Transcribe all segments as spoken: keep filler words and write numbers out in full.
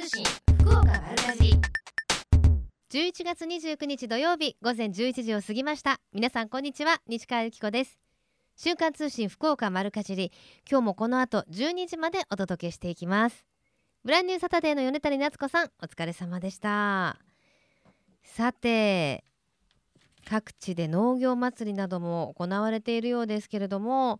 通信福岡丸かじりじゅういちがつにじゅうくにち土曜日午前じゅういちじを過ぎました。皆さんこんにちは、西川由紀子です。週刊通信福岡丸かじり、今日もこの後じゅうにじまでお届けしていきます。ブランニューサタデーの米谷夏子さん、お疲れ様でした。さて、各地で農業祭りなども行われているようですけれども、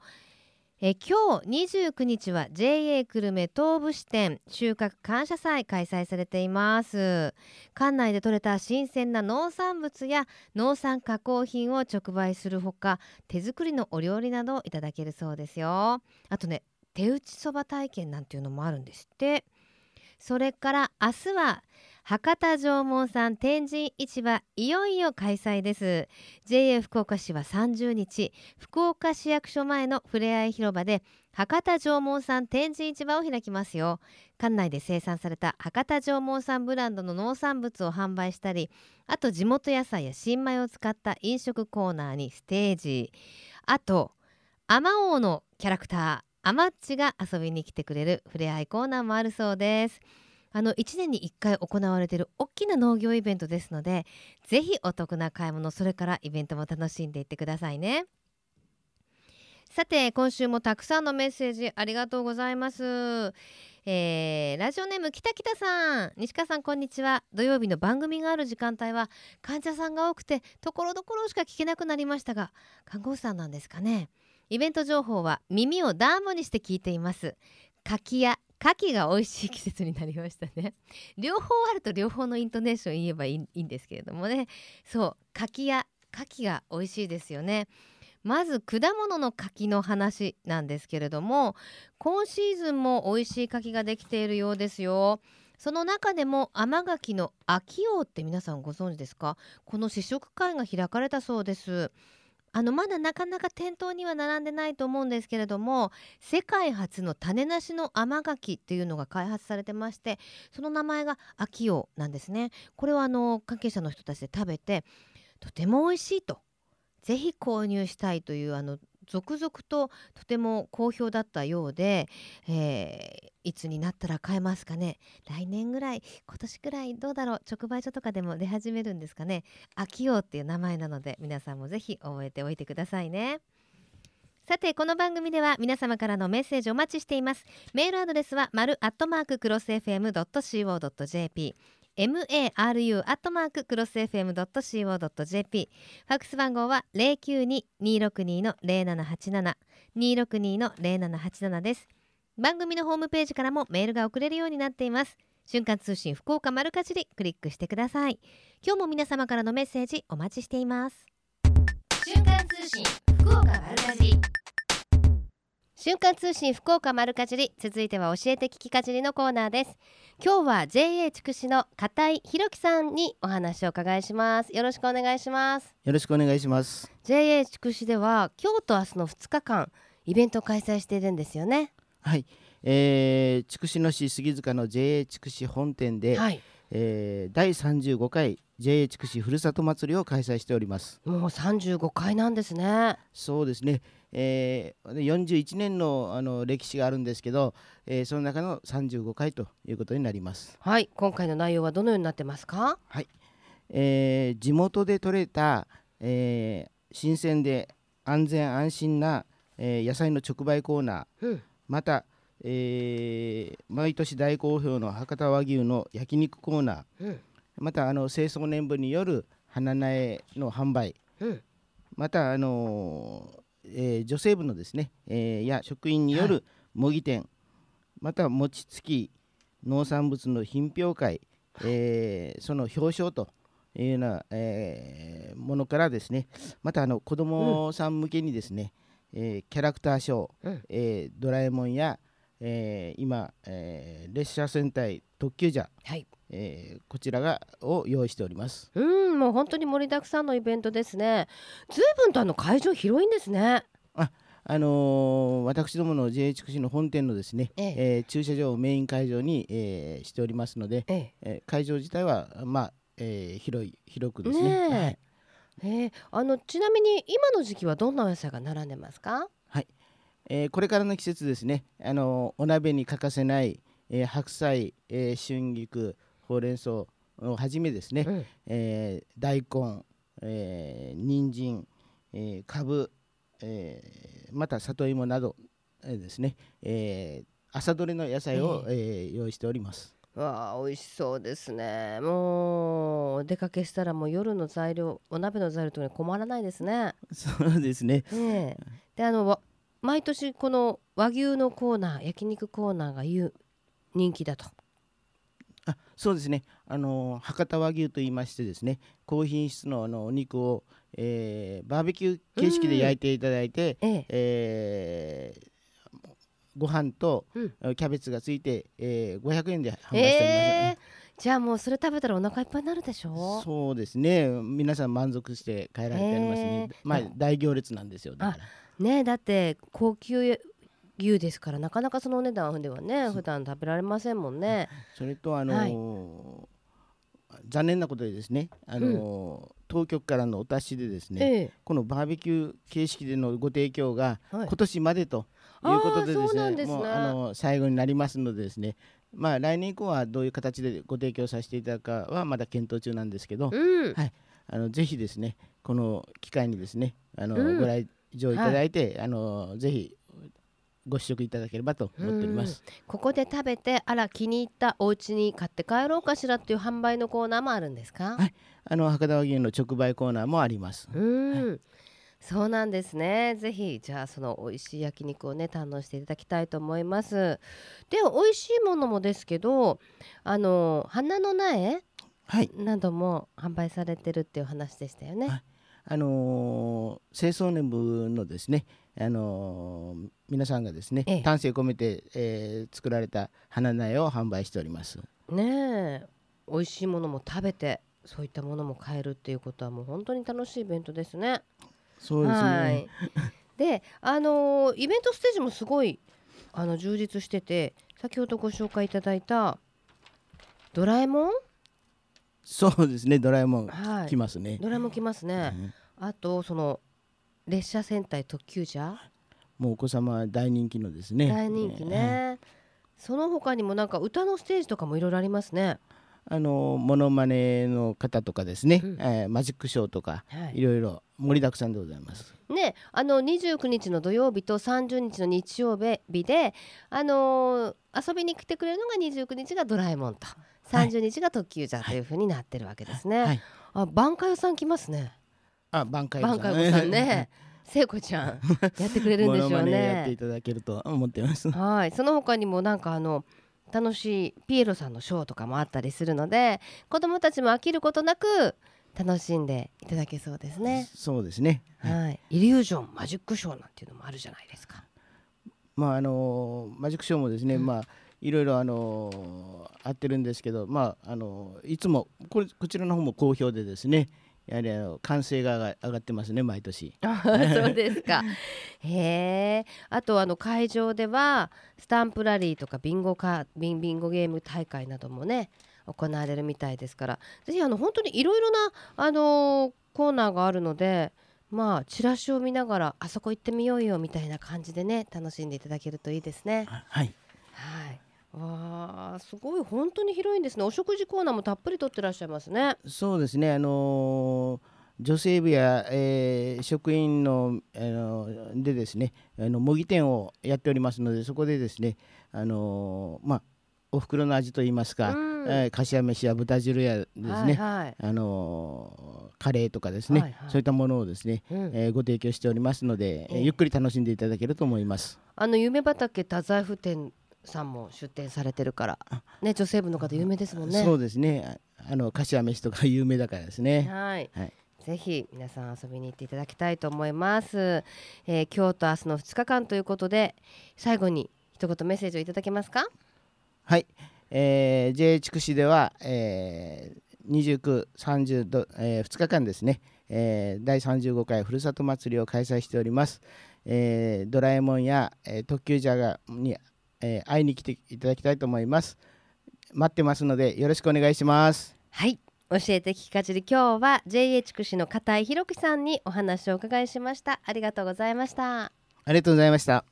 え今日にじゅうくにちは ジェーエー 久留米東部支店収穫感謝祭開催されています。館内で採れた新鮮な農産物や農産加工品を直売するほか、手作りのお料理などをいただけるそうですよ。あとね、手打ちそば体験なんていうのもあるんですって。それから明日は博多縄文産天神市場、いよいよ開催です。 ジェーエー 福岡市はさんじゅうにち、福岡市役所前のふれあい広場で博多縄文産天神市場を開きますよ。館内で生産された博多縄文産ブランドの農産物を販売したり、あと地元野菜や新米を使った飲食コーナーにステージ、あとアマ王のキャラクターアマッチが遊びに来てくれるふれあいコーナーもあるそうです。あのいちねんにいっかい行われている大きな農業イベントですので、ぜひお得な買い物、それからイベントも楽しんでいってくださいね。さて、今週もたくさんのメッセージありがとうございます。えー、ラジオネームきたきたさん、西川さんこんにちは。土曜日の番組がある時間帯は患者さんが多くて、ところどころしか聞けなくなりましたが、看護師さんなんですかね。イベント情報は耳をダームにして聞いています。柿や牡蠣が美味しい季節になりましたね。両方あると両方のイントネーション言えばい い, い, いんですけれどもね。そう、柿や牡蠣が美味しいですよね。まず果物の柿の話なんですけれども、今シーズンも美味しい柿ができているようですよ。その中でも甘柿の秋王って皆さんご存知ですか？この試食会が開かれたそうです。あのまだなかなか店頭には並んでないと思うんですけれども、世界初の種なしの甘柿っていうのが開発されてまして、その名前が秋王なんですね。これはあの関係者の人たちで食べて、とても美味しいと、ぜひ購入したいというあの続々ととても好評だったようで、えーいつになったら買えますかね。来年ぐらい、今年ぐらい、どうだろう、直売所とかでも出始めるんですかね。秋王っていう名前なので、皆さんもぜひ覚えておいてくださいね。さて、この番組では皆様からのメッセージお待ちしています。メールアドレスは丸アットマーククロス エフエムドットシーオードットジェーピー、 マル アットマーククロス エフエムドットシーオードットジェーピー、 ファクス番号は ゼロきゅうに にろくに ゼロななはちなな にろくに ゼロななはちなな です。番組のホームページからもメールが送れるようになっています。瞬間通信福岡丸かじり、クリックしてください。今日も皆様からのメッセージお待ちしています。瞬間通信福岡丸かじり、瞬間通信福岡丸かじり、続いては教えて聞きかじりのコーナーです。今日は ジェーエー 筑紫の片井宏樹さんにお話を伺いします。よろしくお願いします。よろしくお願いします。 ジェーエー 筑紫では今日と明日のふつかかんイベントを開催しているんですよね。はい、えー、筑紫野市杉塚の ジェーエー 筑紫本店で、はい、えー、だいさんじゅうごかい ジェーエー 筑紫ふるさと祭りを開催しております。もうさんじゅうごかいなんですね。そうですね、えー、よんじゅういちねん の, あの歴史があるんですけど、えー、その中のさんじゅうごかいということになります。はい、今回の内容はどのようになってますか？はい、えー、地元で採れた、えー、新鮮で安全安心な、えー、野菜の直売コーナー、うん、また、えー、毎年大好評の博多和牛の焼肉コーナー、うん、またあの清掃年部による花苗の販売、うん、またあのーえー、女性部のですね、えー、や職員による模擬店、はい、また餅つき、農産物の品評会、えー、その表彰というような、えー、ものからですね、またあの子どもさん向けにですね、うん、えー、キャラクターショー、うん、えー、ドラえもんや、えー、今、えー、列車戦隊特急じゃ、はい、えー、こちらがを用意しております。うん、もう本当に盛りだくさんのイベントですね。随分とあの会場広いんですね。あ、あのー、私どもの ジェーエー 筑紫の本店のですね、えええー、駐車場をメイン会場に、えー、しておりますので、えええー、会場自体は、まあ、えー、広い広くですね、ね、はい、えー、あのちなみに今の時期はどんなお野菜が並んでますか？はい、えー、これからの季節ですね、あのお鍋に欠かせない、えー、白菜、えー、春菊、ほうれん草をはじめですね、うんえー、大根、えー、人参、えー、かぶ、えー、また里芋など、えー、ですね、えー、朝どれの野菜を、えー、用意しております。わあ、美味しそうですね。もうお出かけしたらもう夜の材料、お鍋の材料とかに困らないですね。そうですね。ねであの毎年この和牛のコーナー、焼肉コーナーが言う人気だと。あ、そうですね。あの博多和牛と言いましてですね、高品質 の, あのお肉を、えー、バーベキュー形式で焼いていただいて、えええーご飯とキャベツがついて、うんえー、ごひゃくえんで販売しております、えー、じゃあもうそれ食べたらお腹いっぱいになるでしょ。そうですね。皆さん満足して帰られておりますね、えー、まあ大行列なんですよ。だからあ、ね、だって高級牛ですからなかなかそのお値段ではね普段食べられませんもんね。それとあのーはい残念なことでですね、あのーうん、当局からのお達しでですね、ええ、このバーベキュー形式でのご提供が今年までということでですね、はい、もうあのー、最後になりますのでですね、まあ来年以降はどういう形でご提供させていただくかはまだ検討中なんですけど、うんはい、あのぜひですねこの機会にですねあの、うん、ご来場いただいて、はい、あのー、ぜひご試食いただければと思っております。ここで食べてあら気に入ったお家に買って帰ろうかしらっていう販売のコーナーもあるんですか。はい、あの博多和牛の直売コーナーもあります。うん、はい、そうなんですね。ぜひじゃあその美味しい焼肉をね堪能していただきたいと思います。で美味しいものもですけどあの花の苗、はい、なども販売されてるっていう話でしたよね。はいあのー、清掃年部のですね、あのー、皆さんがですね、ええ、丹精込めて、えー、作られた花苗を販売しております。ねえ、美味しいものも食べてそういったものも買えるっていうことはもう本当に楽しいイベントですね。そうですね。はいで、あのー、イベントステージもすごいあの充実してて、先ほどご紹介いただいたドラえもん。そうですね、ドラえもん来ますね。はい、ドラえもん来ますね。うんあとその列車戦隊特急車もうお子様大人気のですね大人気ね、えー、その他にもなんか歌のステージとかもいろいろありますね。あのモノマネの方とかですね、うんえー、マジックショーとか、はい、いろいろ盛りだくさんでございますね。あのにじゅうくにちの土曜日とさんじゅうにちの日曜日で、あのー、遊びに来てくれるのがにじゅうくにちがドラえもんとさんじゅうにちが特急車というふうになってるわけですね、はいはい、あ晩佳代さん来ますね。あ、晩佳代さん ね, さんね聖子ちゃんやってくれるんでしょうね。モノマネやっていただけると思ってます。はい、その他にもなんかあの楽しいピエロさんのショーとかもあったりするので子どもたちも飽きることなく楽しんでいただけそうですね。そうですね、はいはい、イリュージョンマジックショーなんていうのもあるじゃないですか。まああのマジックショーもですね、うん、まあいろいろあのあってるんですけど、まああのいつも こ, こちらの方も好評でですね、やはりあの完成が上がってますね毎年。そうですか。へえ。あとあの会場ではスタンプラリーとかビンゴかビンビンゴゲーム大会などもね行われるみたいですから、ぜひあの本当にいろいろなあのコーナーがあるので、まあチラシを見ながらあそこ行ってみようよみたいな感じでね楽しんでいただけるといいですね。はいはい。わあ、すごい本当に広いんですね。お食事コーナーもたっぷりとってらっしゃいますね。そうですね、あのー、女性部や、えー、職員の、あのー、でですねあの模擬店をやっておりますので、そこでですね、あのーまあ、お袋の味といいますか、うんえー、かしわ飯や豚汁やですね、はいはいあのー、カレーとかですね、はいはい、そういったものをですね、うんえー、ご提供しておりますので、えー、ゆっくり楽しんでいただけると思います。あの夢畑太宰府店さんも出店されてるから、ね、女性部の方有名ですもんね。そうですね、あのかしわ飯とか有名だからですね。はい、はい、ぜひ皆さん遊びに行っていただきたいと思います。えー、今日と明日のふつかかんということで最後に一言メッセージをいただけますか。はい、えー、ジェーエイチ 筑紫では、えー、にじゅうく、さんじゅう、えー、ふつかかんですね、えー、だいさんじゅうごかいふるさと祭りを開催しております。えー、ドラえもんや、えー、特急ジャガーにえー、会いに来ていただきたいと思います。待ってますのでよろしくお願いします。はい、教えて聞かじり、今日は ジェーエイチ 筑紫の片井宏樹さんにお話をお伺いしました。ありがとうございました。ありがとうございました。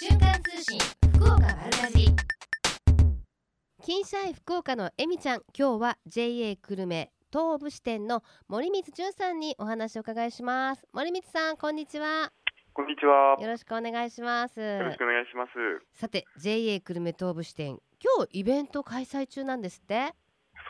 瞬間通信福岡丸かじり。金シャイ福岡のえみちゃん、今日は ジェイエー 久留米東部支店の森光純さんにお話を伺いします。森光さん、こんにちは。こんにちは。よろしくお願いします。よろしくお願いします。さて ジェイエー 久留米東部支店、今日イベント開催中なんですって。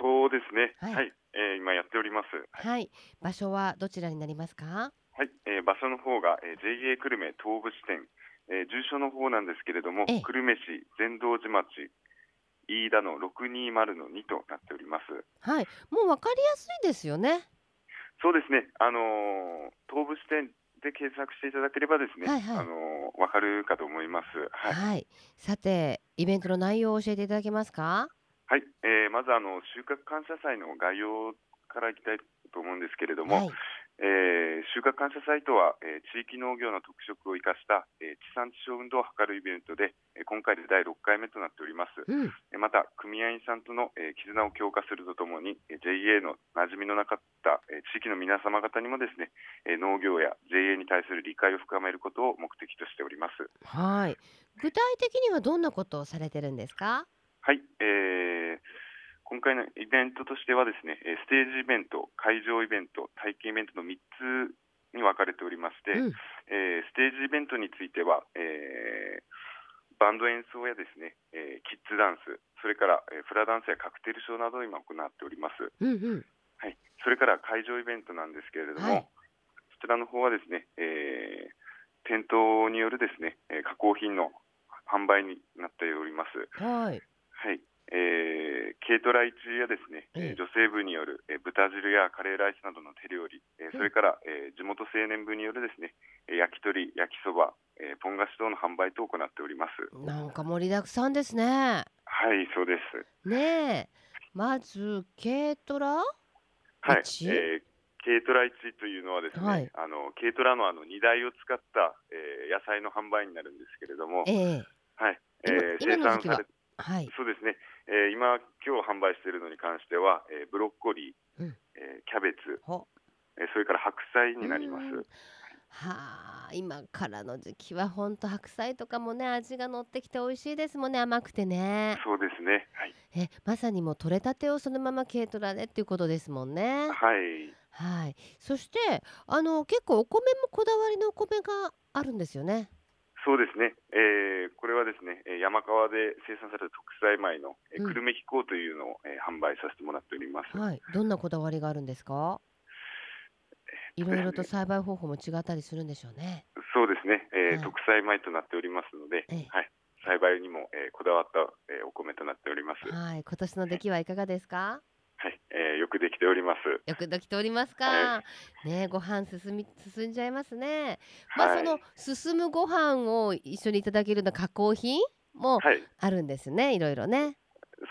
そうですね、はい、はい、えー、今やっております。はい、場所はどちらになりますか。はい、えー、場所の方が、えー、ジェイエー 久留米東部支店、えー、住所の方なんですけれども、久留米市善道寺町飯田の ろくにーまるのに となっております。はい、もう分かりやすいですよね。そうですね、あのー、東部支店で検索していただければですね、はいはい、あのー、分かるかと思います。はい、はい、さてイベントの内容を教えていただけますか。はい、えー、まずあの収穫感謝祭の概要からいきたいと思うんですけれども、はい、えー、収穫感謝祭とは、えー、地域農業の特色を生かした、えー、地産地消運動を図るイベントで、えー、今回でだいろっかいめとなっております、うん、えー、また組合員さんとの、えー、絆を強化するとともに、えー、ジェイエー の馴染みのなかった、えー、地域の皆様方にもですね、えー、農業や ジェイエー に対する理解を深めることを目的としております。はい、具体的にはどんなことをされてるんですか。はい、えー、今回のイベントとしてはですね、ステージイベント、会場イベント、体験イベントのみっつに分かれておりまして、うん、えー、ステージイベントについては、えー、バンド演奏やですね、えー、キッズダンス、それからフラダンスやカクテルショーなどを今行っております、うんうん、はい、それから会場イベントなんですけれども、はい、そちらの方はですね、えー、店頭によるですね、加工品の販売になっております。はいはい、えー、軽トライ中やですね、えー、女性部による、えー、豚汁やカレーライスなどの手料理、えー、それから、えー、地元青年部によるですね、焼き鳥、焼きそば、えー、ポン菓子等の販売と行っております。なんか盛りだくさんですね。はい、そうですね。え、まず軽トラ、はい、えー、軽トラいちというのはですね、はい、あの軽トラの、あの荷台を使った、えー、野菜の販売になるんですけれども、えー、はい、えー、生産され、はい、そうですね、えー、今今日販売しているのに関しては、えー、ブロッコリー、うん、えー、キャベツ、えー、それから白菜になります。はあ、今からの時期は本当白菜とかもね、味が乗ってきて美味しいですもんね、甘くてね。そうですね、はい、え、まさにもう取れたてをそのまま軽トラでっていうことですもんね。はい、はい、そしてあの結構お米もこだわりのお米があるんですよね。そうですね、えー、これはですね、山川で生産された特栽米の、えー、久留米機構というのを、えー、販売させてもらっております、はい、どんなこだわりがあるんですか。いろいろと栽培方法も違ったりするんでしょうね。そうですね、えーはい、特栽米となっておりますので、えーはい、栽培にも、えー、こだわった、えー、お米となっております、はい、今年の出来はいかがですか。はい、えー、よくできております。よくできておりますか、はいね、ご飯進み進んじゃいますね、まあはい、その進むご飯を一緒にいただけるような加工品もあるんですね、はい、いろいろね。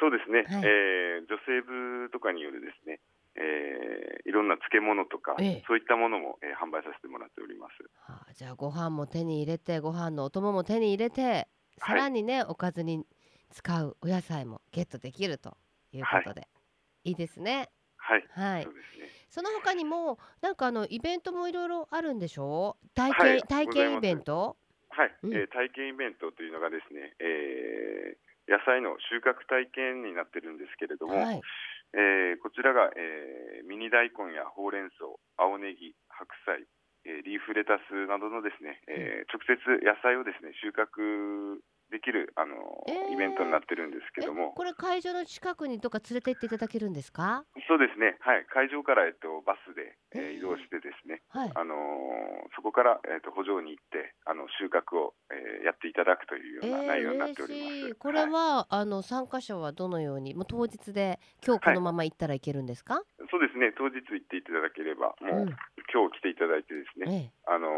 そうですね、はい、えー、女性部とかによるですね、えー、いろんな漬物とか、ええ、そういったものも、えー、販売させてもらっております。はあ、じゃあご飯も手に入れて、ご飯のお供も手に入れて、さらにね、はい、おかずに使うお野菜もゲットできるということで、はい、いいですね。はい、はい、そうですね。その他にもなんかあのイベントもいろいろあるんでしょう。体験、はい、体験イベント。はい、うん、えー、体験イベントというのがですね、えー、野菜の収穫体験になってるんですけれども、はい、えー、こちらが、えー、ミニ大根やほうれん草、青ネギ、白菜、えー、リーフレタスなどのですね、えー、直接野菜をですね収穫できる、あのーえー、イベントになってるんですけども、これ会場の近くにとか連れて行っていただけるんですか。そうですね、はい、会場から、えっと、バスで、えー、移動してですね、はい、あのー、そこから、えっと、補助に行ってあの収穫を、えー、やっていただくというような内容になっております、えー、嬉しい。これは、はい、あの参加者はどのように、もう当日で今日このまま行ったらいけるんですか。はい、そうですね、当日行っていただければもう、うん、今日来ていただいてですね、えーあの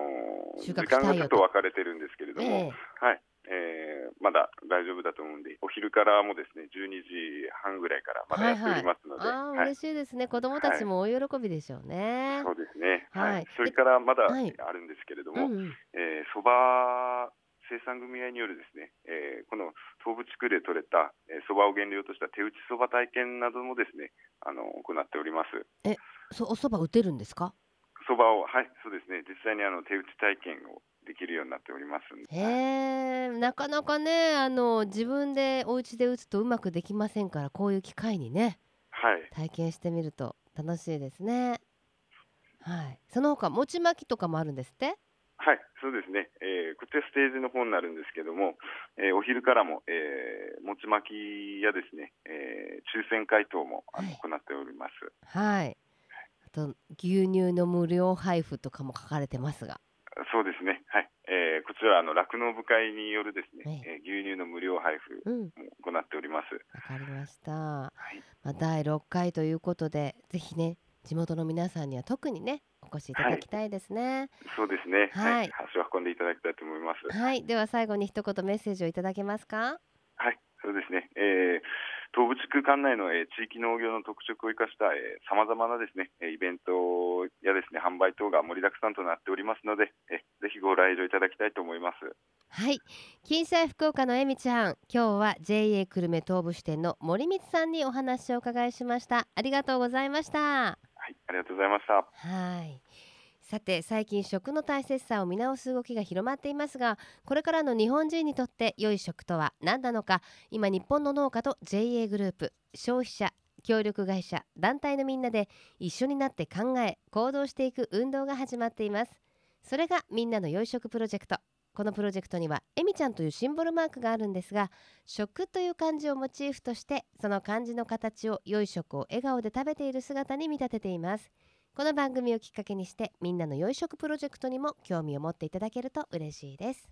ー、時間がちょっと分かれてるんですけれども、えーはい、えー、まだ大丈夫だと思うんで、お昼からもですねじゅうにじはんぐらいからまだやっておりますので、はいはい、あ、はい、嬉しいですね。子どもたちも大喜びでしょうね。はい、そうですね、はいはい、それからまだあるんですけれども、そば、はい、うん、えー、生産組合によるですね、えー、この東部地区で採れたそば、えー、を原料とした手打ちそば体験などもですね、あの行っております。え、そおそば打てるんですか。そばを、はい、そうですね、実際にあの手打ち体験をできるようになっておりますんで。へー、なかなかね、あの自分でお家で打つとうまくできませんから、こういう機会にね、はい、体験してみると楽しいですね。はい、その他餅巻きとかもあるんですって。はい、そうですね、えー、こちらステージの方になるんですけども、えー、お昼からも、えー、餅巻きやですね、えー、抽選会等もあの、はい、行っております。はい、あと牛乳の無料配布とかも書かれてますが。そうですね、はい、えー、こちら酪農部会によるですね、はい、えー、牛乳の無料配布も行っております。わかりました、はい。まあ、だいろっかいということで、ぜひね、地元の皆さんには特にね、お越しいただきたいですね。はい、そうですね、はいはい、足を運んでいただきたいと思います。はい、では最後に一言メッセージをいただけますか。はい、そうですね、えー、東部地区管内の、えー、地域農業の特色を生かしたさまざまなですね、イベントやですね、販売等が盛りだくさんとなっておりますので、えー、ぜひご来場いただきたいと思います。はい、金車福岡のえみちゃん、今日は ジェーエー 久留米東部支店の森光さんにお話を伺いしました。ありがとうございました。はい、ありがとうございました。はい、さて、最近食の大切さを見直す動きが広まっていますが、これからの日本人にとって良い食とは何なのか、今日本の農家と ジェーエー グループ、消費者、協力会社、団体のみんなで一緒になって考え行動していく運動が始まっています。それがみんなの良い食プロジェクト。このプロジェクトにはえみちゃんというシンボルマークがあるんですが、食という漢字をモチーフとして、その漢字の形を良い食を笑顔で食べている姿に見立てています。この番組をきっかけにして、みんなの良い食プロジェクトにも興味を持っていただけると嬉しいです。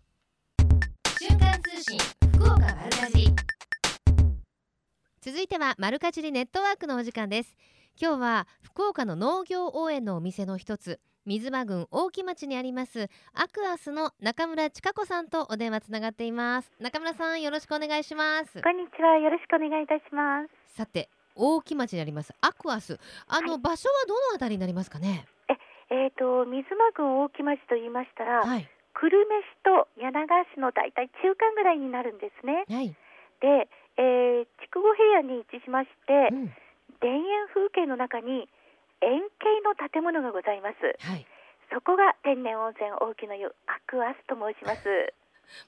瞬間通信福岡丸かじ、続いては丸かじりネットワークのお時間です。今日は福岡の農業応援のお店の一つ、水間郡大木町にありますアクアスの中村千佳子さんとお電話つながっています。中村さん、よろしくお願いします。こんにちは、よろしくお願いいたします。さて、大木町にありますアクアス、あの、はい、場所はどのあたりになりますかね。え、えーと、水間郡大木町と言いましたら、はい、久留米市と柳川市のだいたい中間ぐらいになるんですね。はい、で、えー、筑後平野に位置しまして、うん、田園風景の中に円形の建物がございます、はい、そこが天然温泉大木の湯アクアスと申します。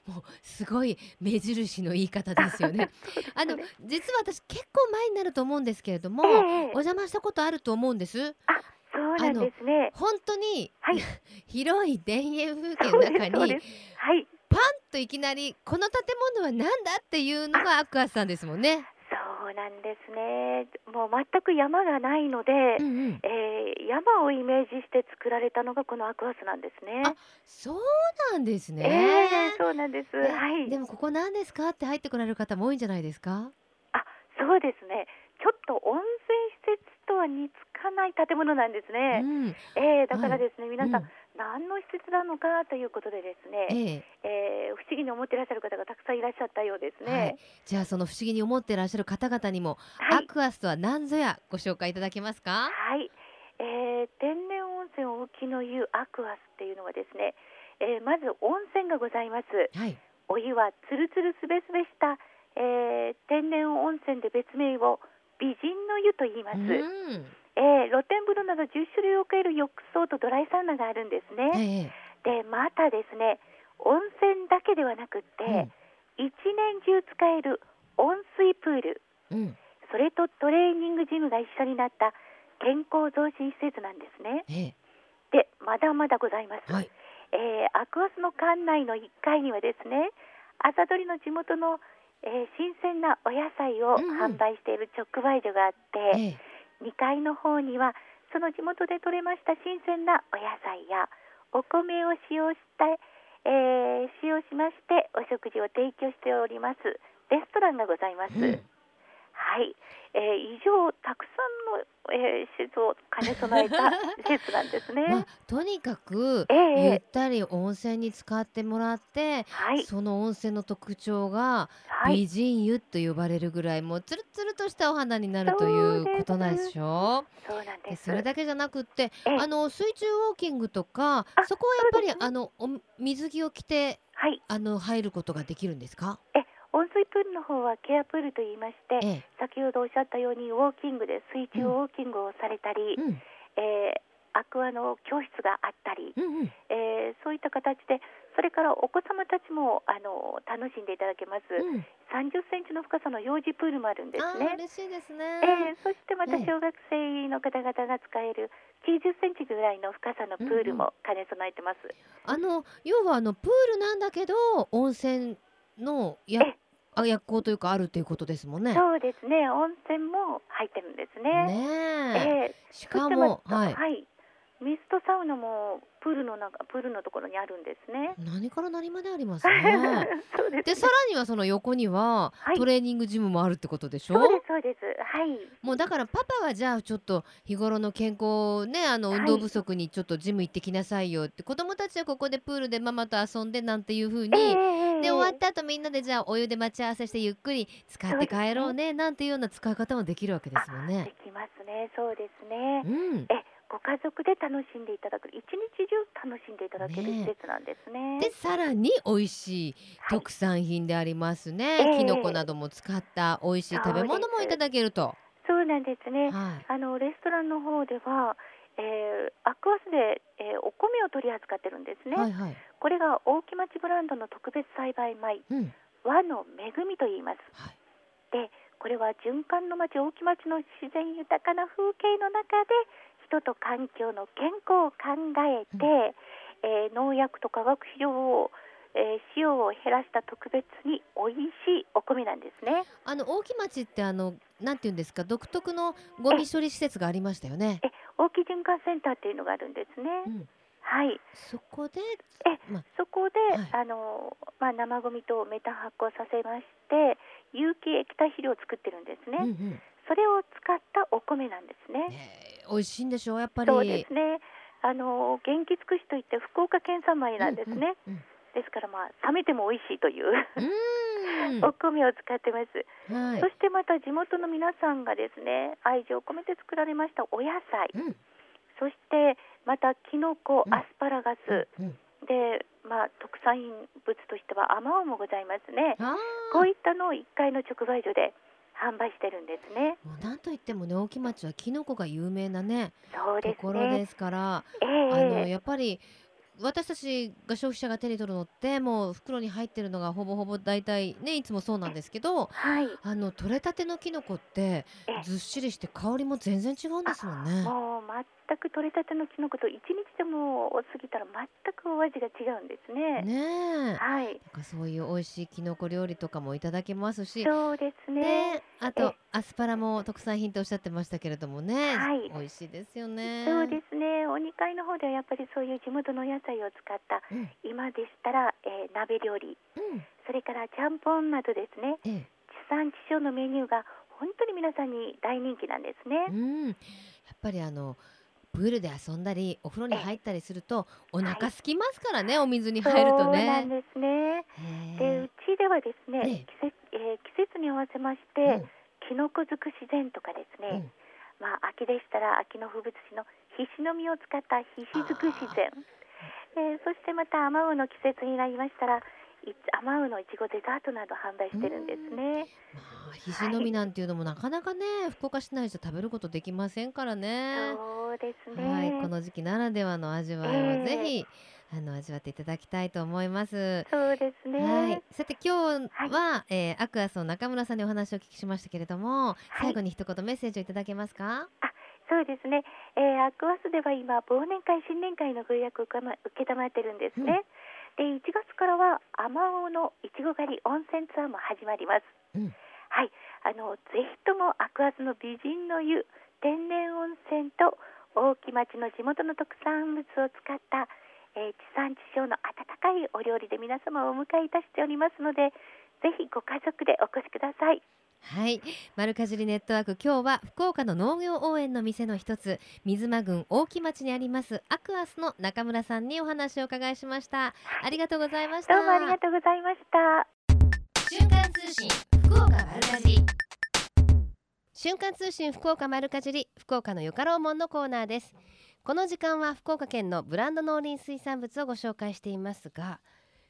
もうすごい目印の言い方ですよね。あの、実は私結構前になると思うんですけれども、えー、お邪魔したことあると思うんです。あ、そうなんですね。本当に、はい、広い田園風景の中に、はい、パンといきなりこの建物はなんだっていうのがアクアスさんですもんね。そうなんですね。もう全く山がないので、うんうん、えー、山をイメージして作られたのがこのアクアスなんですね。あ、そうなんですね、えー、そうなんです、えーはい、でもここなんですかって入ってこられる方も多いんじゃないですか。あ、そうですね。ちょっと温泉施設とは似つかない建物なんですね、うんえー、だからですね、はい、皆さん、うん、何の施設なのかということでですね、えええー、不思議に思っていらっしゃる方がたくさんいらっしゃったようですね、はい、じゃあその不思議に思っていらっしゃる方々にも、はい、アクアスとは何ぞやご紹介いただけますか。はい、えー、天然温泉大木の湯アクアスっていうのはですね、えー、まず温泉がございます、はい、お湯はツルツルすべすべした、えー、天然温泉で別名を美人の湯と言います。うんえー、露天風呂などじゅっしゅるいを超える浴槽とドライサウナがあるんですね、ええ、でまたですね、温泉だけではなくって、うん、一年中使える温水プール、うん、それとトレーニングジムが一緒になった健康増進施設なんですね、ええ、でまだまだございます、はいえー、アクアスの館内のいっかいにはですね、朝採りの地元の、えー、新鮮なお野菜を販売している直売所があって、うんうんええ、にかいの方にはその地元で採れました新鮮なお野菜やお米を使用した、えー、使用しましてお食事を提供しておりますレストランがございます、うん、はい、えー、以上たくさんの、えー、施設を兼ね備えた施設なんですね。、まあ、とにかく、えー、ゆったり温泉に使ってもらって、はい、その温泉の特徴が美人湯と呼ばれるぐらい、もうツルツルとしたお肌になるということなんでしょう。そうなんです。それだけじゃなくって、あの水中ウォーキングとか、そこはやっぱり、ね、あの水着を着て、はい、あの入ることができるんですか。え、温水プールの方はケアプールといいまして、ええ、先ほどおっしゃったようにウォーキングで水中ウォーキングをされたり、うんえー、アクアの教室があったり、うんうんえー、そういった形でそれからお子様たちもあの楽しんでいただけます、うん、さんじゅっセンチの深さの幼児プールもあるんですね。あ、嬉しいですね、えー、そしてまた小学生の方々が使えるきゅうじゅっセンチぐらいの深さのプールも兼ね備えてます、うんうん、あの要はあのプールなんだけど温泉のや薬効というかあるということですもんね。そうですね、温泉も入ってるんですね。ねえ、えー、しかも、はい、はい、ミストサウナもプールの中、プールのところにあるんですね。何から何までありますね。そうですね。でさらにはその横には、はい、トレーニングジムもあるってことでしょ。そうですそうです、はい、もうだからパパはじゃあちょっと日頃の健康ね、あの運動不足にちょっとジム行ってきなさいよって、はい、子供たちはここでプールでママと遊んでなんていう風に、えーで終わった後みんなでじゃあお湯で待ち合わせしてゆっくり使って帰ろうねなんていうような使い方もできるわけですもんね。できますね、そうですね、うん、えご家族で楽しんでいただく、一日中楽しんでいただける施設なんですね。でさらに美味しい特産品でありますね、はい、キノコなども使った美味しい食べ物もいただけると。そうなんですね、はい、あのレストランの方ではえー、アクアスで、えー、お米を取り扱ってるんですね、はいはい、これが大木町ブランドの特別栽培米、うん、和の恵みと言います、はい、でこれは循環の町大木町の自然豊かな風景の中で人と環境の健康を考えて、うんえー、農薬と化学肥料をえー、使用を減らした特別に美味しいお米なんですね。あの大木町ってあのなんていうんですか、独特のゴミ処理施設がありましたよね。ええ大木循環センターっていうのがあるんですね、うん、はいそこでえ、ま、そこで、はいあのまあ、生ゴミとメタン発酵させまして有機液体肥料を作ってるんですね、うんうん、それを使ったお米なんですね、えー、美味しいんでしょうやっぱり。そうですね、あの元気尽くしといって福岡県産米なんですね、うんうんうんですから、まあ、冷めても美味しいというお米を使ってます、はい、そしてまた地元の皆さんがですね愛情を込めて作られましたお野菜、うん、そしてまたキノコ、アスパラガス、うんうん、で、まあ、特産品物としてはアマオもございますね。こういったのをいっかいの直売所で販売してるんですね。もうなんといってもね大木町はキノコが有名なね、そうですねところですから、えー、あのやっぱり私たちが消費者が手に取るのってもう袋に入ってるのがほぼほぼ大体ねいつもそうなんですけど、はい、あの取れたてのキノコってずっしりして香りも全然違うんですもんね。もう全く取れたてのキノコと一日でも過ぎたら全くお味が違うんですね。ねえ、はい、なんかそういう美味しいキノコ料理とかもいただけますし、そうですね、ねあとアスパラも特産品とおっしゃってましたけれどもね、はい、美味しいですよね。そうですね、おにかいの方ではやっぱりそういう地元の野菜を使った、うん、今でしたら、えー、鍋料理、うん、それからちゃんぽんなどですね、ええ、地産地消のメニューが本当に皆さんに大人気なんですね、うん、やっぱりあのプールで遊んだりお風呂に入ったりするとお腹空きますからね、はい、お水に入るとね。そうなんですね。でうちではですね、ええ 季, 節えー、季節に合わせまして、うんキノコづく自然とかですね、うんまあ、秋でしたら秋の風物詩のひしの実を使ったひしづく自然、えー、そしてまたアマウの季節になりましたらアマウのいちごデザートなど販売してるんですね。まあ、ひしの実なんていうのもなかなかね、はい、福岡市内じゃ食べることできませんからね。そうですね、はい、この時期ならではの味わいを、えー、ぜひあの味わっていただきたいと思います。そうですね、はい、さて今日は、はいえー、アクアスの中村さんにお話をお聞きしましたけれども、はい、最後に一言メッセージをいただけますか。あそうですね、えー、アクアスでは今忘年会新年会のご予約を受けたまえてるんですね、うん、でいちがつからはアマオのいちご狩り温泉ツアーも始まります、うん、はいあのぜひともアクアスの美人の湯天然温泉と大木町の地元の特産物を使ったえー、地産地消の温かいお料理で皆様をお迎えいたしておりますのでぜひご家族でお越しください。はい丸かじりネットワーク今日は福岡の農業応援の店の一つ水間郡大木町にありますアクアスの中村さんにお話を伺いしました。ありがとうございました。どうもありがとうございました。瞬間通信福岡丸かじり瞬間通信福岡丸かじり福岡のよかろうもんのコーナーです。この時間は福岡県のブランド農林水産物をご紹介していますが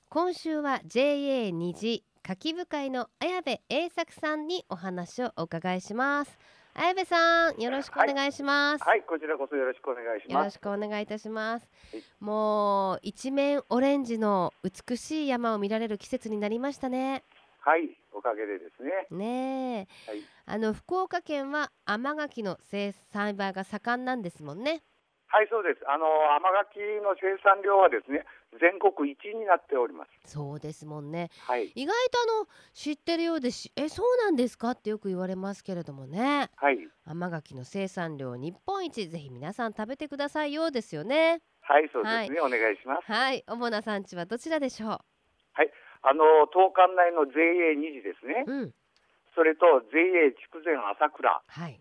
今週は ジェーエー 虹柿部会の綾部栄作さんにお話をお伺いします。綾部さん、よろしくお願いします。はい、はい、こちらこそよろしくお願いします。よろしくお願いいたします、はい、もう一面オレンジの美しい山を見られる季節になりましたね。はい、おかげでですね。ねえ、はい、あの福岡県は甘柿の生産が盛んなんですもんね。はい、そうです。あの甘柿の生産量はですね、全国一位になっております。そうですもんね、はい、意外とあの知ってるようでしえそうなんですかってよく言われますけれどもね、はい、甘柿の生産量日本一、ぜひ皆さん食べてくださいようですよね。はい、そうですね、はい、お願いします。はい、主な産地はどちらでしょう。はい、あの東管内の ジェーエー にじですね、うん、それと ジェーエー 筑前朝倉、はい、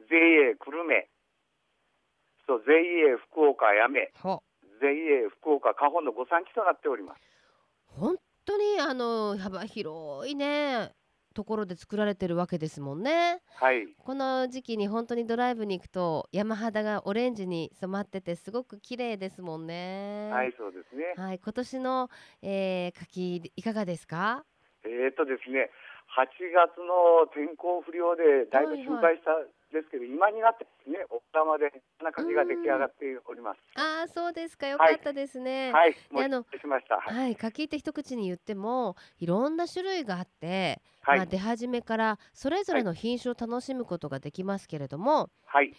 ジェーエー 久留米、そう ジェーエー 福岡八女、 ジェーエー 福岡加穂のご産地となっております。本当にあの幅広いねところで作られてるわけですもんね。はい、この時期に本当にドライブに行くと山肌がオレンジに染まっててすごく綺麗ですもんね。はい、そうですね。はい、今年の、えー、柿いかがですか。えーっとですね、はちがつの天候不良でだいぶ心配したですけど、はいはい、今になってね、おかまで柿が出来上がっております。ああ、そうですか、よかったですね。はい、はい、でもう失礼しました、はいはい、柿って一口に言ってもいろんな種類があって、はい、まあ、出始めからそれぞれの品種を楽しむことができますけれども、はい、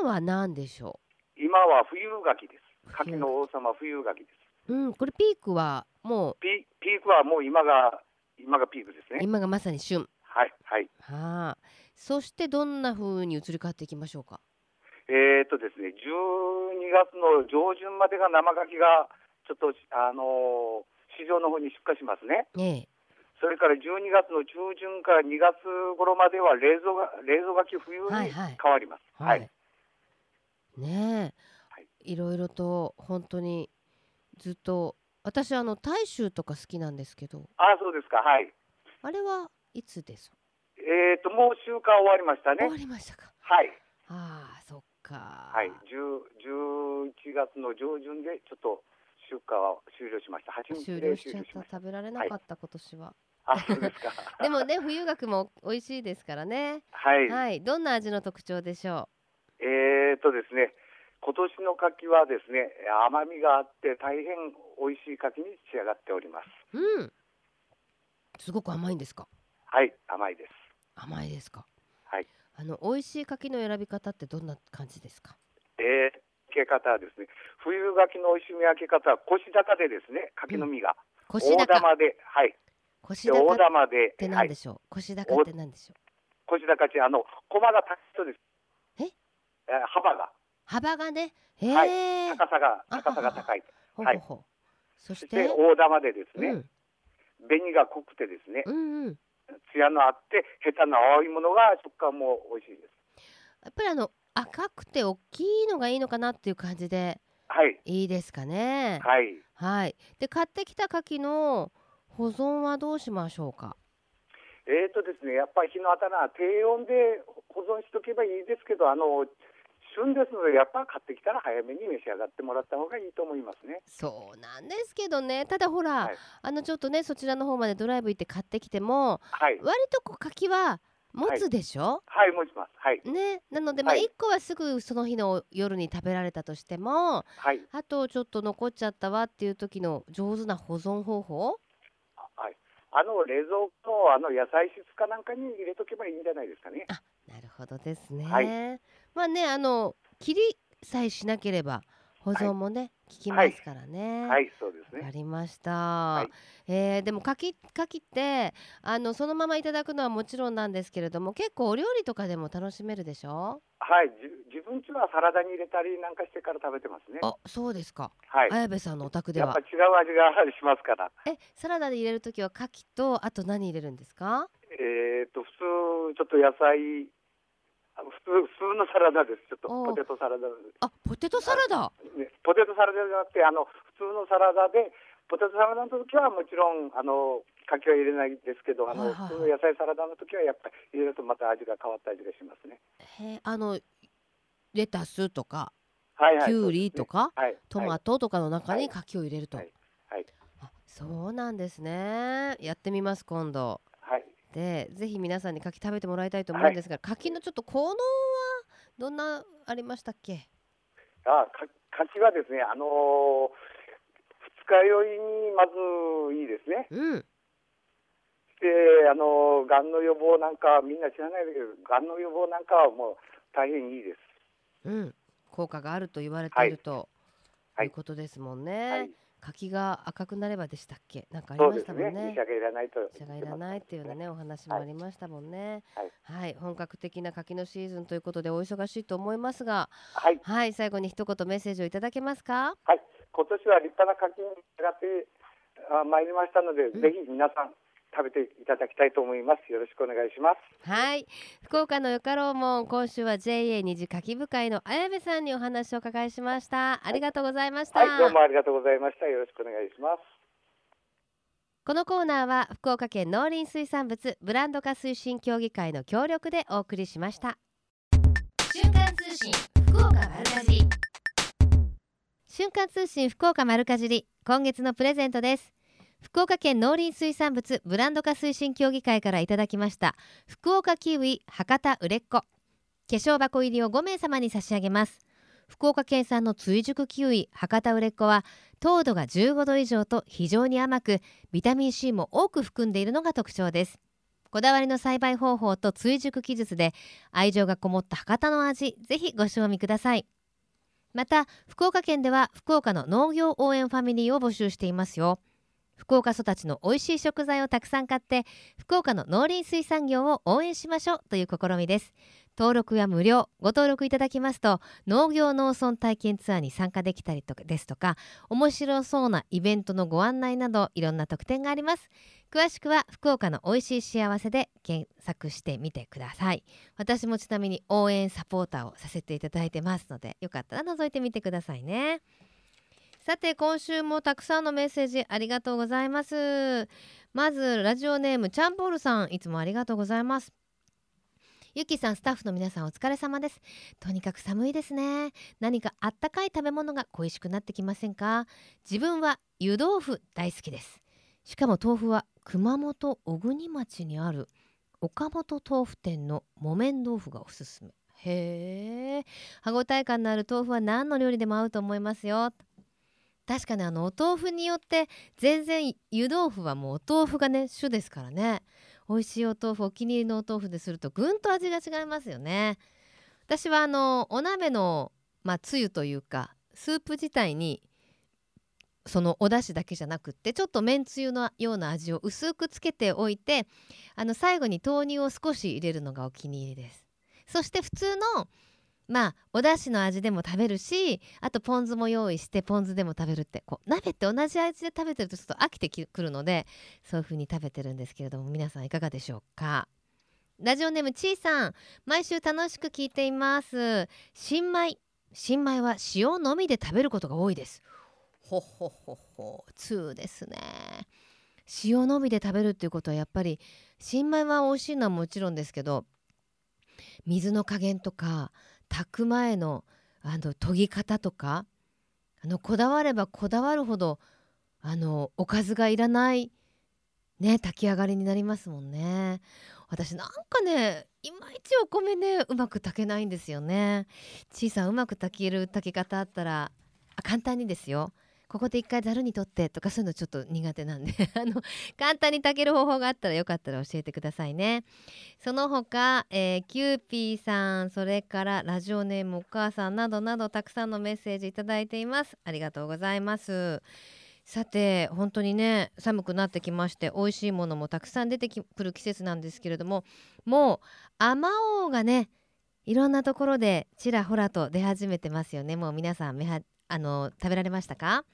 今は何でしょう。今は冬柿です。柿の王様冬柿です、うん、これピークはもうピ、ピークはもう今が今がピークですね。今がまさに旬。はい、はい、はあ、そしてどんな風に移り変わっていきましょうか。えーっとですね、じゅうにがつの上旬までが生柿がちょっと、あのー、市場の方に出荷しますね。ねえ、それからじゅうにがつの中旬からにがつ頃までは冷蔵が冷蔵柿冬に変わります。はい、はいはい、ねえ、はい、いろいろと本当にずっと私あの大衆とか好きなんですけど。あ、そうですか、はい。あれはいつです。えーともう収穫終わりましたね。終わりましたか。はい。ああ、そっか。はい。じゅういちがつの上旬でちょっと収穫は終了しました。はちにちで終了しました。食べられなかった、はい、今年は。あ、そうですか。でもね、冬柿も美味しいですからね。はい。はい。どんな味の特徴でしょう。えーとですね。今年の柿はですね、甘みがあって大変美味しい柿に仕上がっております。うん。すごく甘いんですか。はい、甘いです。甘いですか。はい。あの美味しい柿の選び方ってどんな感じですか。えー、分け方はですね、冬柿の美味しい見分け方は腰高でですね、柿の実が、うん、腰高大玉で、はい。腰高って何でしょう。はい、腰高って何でしょう。腰高ってあの駒が高い人です。え？えー、幅が。幅がね、へ、はい、高さが高さが高い。ほほほ、はい、そして大玉でですね、うん、紅が濃くてですね、うんうん、艶のあってヘタの青いものが食感も美味しいです。やっぱりあの赤くて大きいのがいいのかなっていう感じで、はい、いいですかね。はい、はい、で買ってきた柿の保存はどうしましょうか。えーとですね、やっぱり日の当たらない低温で保存しとけばいいですけど、あの旬ですのでやっぱ買ってきたら早めに召し上がってもらった方がいいと思いますね。そうなんですけどね、ただほら、はい、あのちょっとねそちらの方までドライブ行って買ってきても、はい、割とこう柿は持つでしょ。はい、はい、持ちます、はいね、なのでまあいっこはすぐその日の夜に食べられたとしても、はい、あとちょっと残っちゃったわっていう時の上手な保存方法、はい、あの冷蔵庫の、あの野菜室かなんかに入れとけばいいんじゃないですかね。あ、なるほどですね、はい、まあね、あの切りさえしなければ保存もね、はい、効きますからね。はい、はい、そうですね。ありました、はい、えー、でも柿柿ってあのそのままいただくのはもちろんなんですけれども、結構お料理とかでも楽しめるでしょ。はい、じ自分家はサラダに入れたりなんかしてから食べてますね。あ、そうですか、はい、綾部さんのお宅ではやっぱ違う味がしますから。え、サラダで入れるときは柿とあと何入れるんですか。えーと普通ちょっと野菜普通, 普通のサラダです。ちょっとポテトサラダ。あ、ポテトサラダ、ね、ポテトサラダじゃなくてあの普通のサラダで、ポテトサラダの時はもちろんあの柿は入れないですけど、あの、はいはい、普通の野菜サラダの時はやっぱり入れるとまた味が変わった味がしますね。へ、あのレタスとか、はいはい、きゅうりとか、はい、トマトとかの中に柿を入れると、はいはいはい、あ、そうなんですね。やってみます今度。はい、ってぜひ皆さんに柿食べてもらいたいと思うんですが、はい、柿のちょっと効能はどんなありましたっけ？ああ、柿はですね、あの二日酔いにまずいいですね、うん、で、あのがんの予防なんかみんな知らないけど、がんの予防なんかはもう大変いいです、うん、効果があると言われていると、はい、いうことですもんね、はい、柿が赤くなればでしたっけ、なんかありましたもんね。そうですね、医者がいらないと、医者がいらないっていうような、ね、お話もありましたもんね、はいはいはい、本格的な柿のシーズンということでお忙しいと思いますが、はいはい、最後に一言メッセージをいただけますか？はい、今年は立派な柿になってまいりましたので、うん、ぜひ皆さん食べていただきたいと思います。よろしくお願いします。はい、福岡のよかろうもん、今週は ジェーエー 二次柿部会の綾部さんにお話をお伺いしました。ありがとうございました、はいはい、どうもありがとうございました。よろしくお願いします。このコーナーは福岡県農林水産物ブランド化推進協議会の協力でお送りしました。瞬間通信福岡丸かじり、瞬間通信福岡丸かじり、今月のプレゼントです。福岡県農林水産物ブランド化推進協議会からいただきました福岡キウイ博多売れっ子化粧箱入りをごめいさまに差し上げます。福岡県産の追熟キウイ博多売れっ子は糖度がじゅうごど以上と非常に甘く、ビタミン C も多く含んでいるのが特徴です。こだわりの栽培方法と追熟技術で愛情がこもった博多の味、ぜひご賞味ください。また福岡県では福岡の農業応援ファミリーを募集していますよ。福岡育ちの美味しい食材をたくさん買って福岡の農林水産業を応援しましょうという試みです。登録は無料、ご登録いただきますと農業農村体験ツアーに参加できたりとかですとか、面白そうなイベントのご案内などいろんな特典があります。詳しくは福岡の美味しい幸せで検索してみてください。私もちなみに応援サポーターをさせていただいてますので、よかったら覗いてみてくださいね。さて、今週もたくさんのメッセージありがとうございます。まずラジオネームちゃんぽーるさん、いつもありがとうございます。ゆきさん、スタッフの皆さん、お疲れ様です。とにかく寒いですね。何かあったかい食べ物が恋しくなってきませんか？自分は湯豆腐大好きです。しかも豆腐は熊本小国町にある岡本豆腐店の木綿豆腐がおすすめ。へー、歯ごたえ感のある豆腐は何の料理でも合うと思いますよ。確かにあのお豆腐によって全然、湯豆腐はもうお豆腐がね主ですからね。美味しいお豆腐、お気に入りのお豆腐でするとぐんと味が違いますよね。私はあのお鍋の、まあ、つゆというかスープ自体にそのお出汁だけじゃなくって、ちょっとめんつゆのような味を薄くつけておいて、あの最後に豆乳を少し入れるのがお気に入りです。そして普通のまあお出汁の味でも食べるし、あとポン酢も用意してポン酢でも食べるって、こう鍋って同じ味で食べてるとちょっと飽きてくるので、そういう風に食べてるんですけれども、皆さんいかがでしょうか。ラジオネームちいさん、毎週楽しく聞いています。新米新米は塩のみで食べることが多いです。ほほほほ、通ですね。塩のみで食べるっていうことは、やっぱり新米は美味しいのはもちろんですけど、水の加減とか炊く前のあの研ぎ方とか、あのこだわればこだわるほどあのおかずがいらないね、炊き上がりになりますもんね。私なんかね、いまいちお米ねうまく炊けないんですよね。ちいさん、うまく炊ける炊き方あったら、あ、簡単にですよ。ここで一回ざるにとってとか、そういうのちょっと苦手なんであの簡単に炊ける方法があったら、よかったら教えてくださいね。その他、えー、キューピーさん、それからラジオネームお母さんなどなど、たくさんのメッセージいただいています。ありがとうございます。さて、本当にね寒くなってきまして、美味しいものもたくさん出てきくる季節なんですけれども、もうあまおうがね、いろんなところでちらほらと出始めてますよね。もう皆さん目はあの食べられましたか？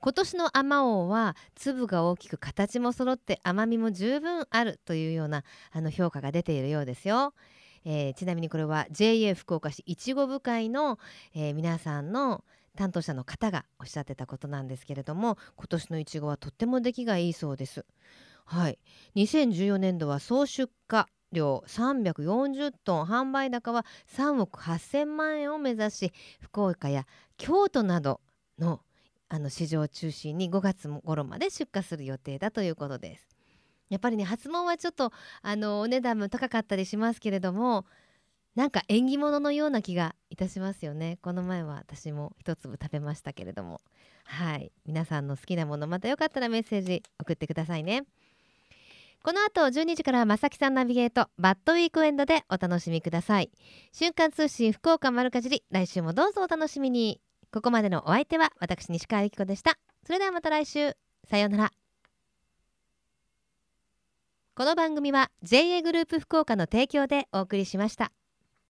今年のあまおうは粒が大きく形も揃って甘みも十分あるというようなあの評価が出ているようですよ、えー、ちなみにこれは ジェーエー 福岡市いちご部会の、えー、皆さんの担当者の方がおっしゃってたことなんですけれども、今年のいちごはとっても出来がいいそうです。はい、にせんじゅうよねんどは総出荷量さんびゃくよんじゅっトン、販売高はさんおくはっせんまんえんを目指し、福岡や京都など の, あの市場を中心にごがつ頃まで出荷する予定だということです。やっぱりね、初詣はちょっとあのお値段も高かったりしますけれども、なんか縁起物のような気がいたしますよね。この前は私も一粒食べましたけれども、はい、皆さんの好きなもの、またよかったらメッセージ送ってくださいね。この後じゅうにじからはまさきさんナビゲートバッドウィークエンドでお楽しみください。瞬間通信福岡丸かじり、来週もどうぞお楽しみに。ここまでのお相手は私西川由紀子でした。それではまた来週、さようなら。この番組は ジェーエー グループ福岡の提供でお送りしました。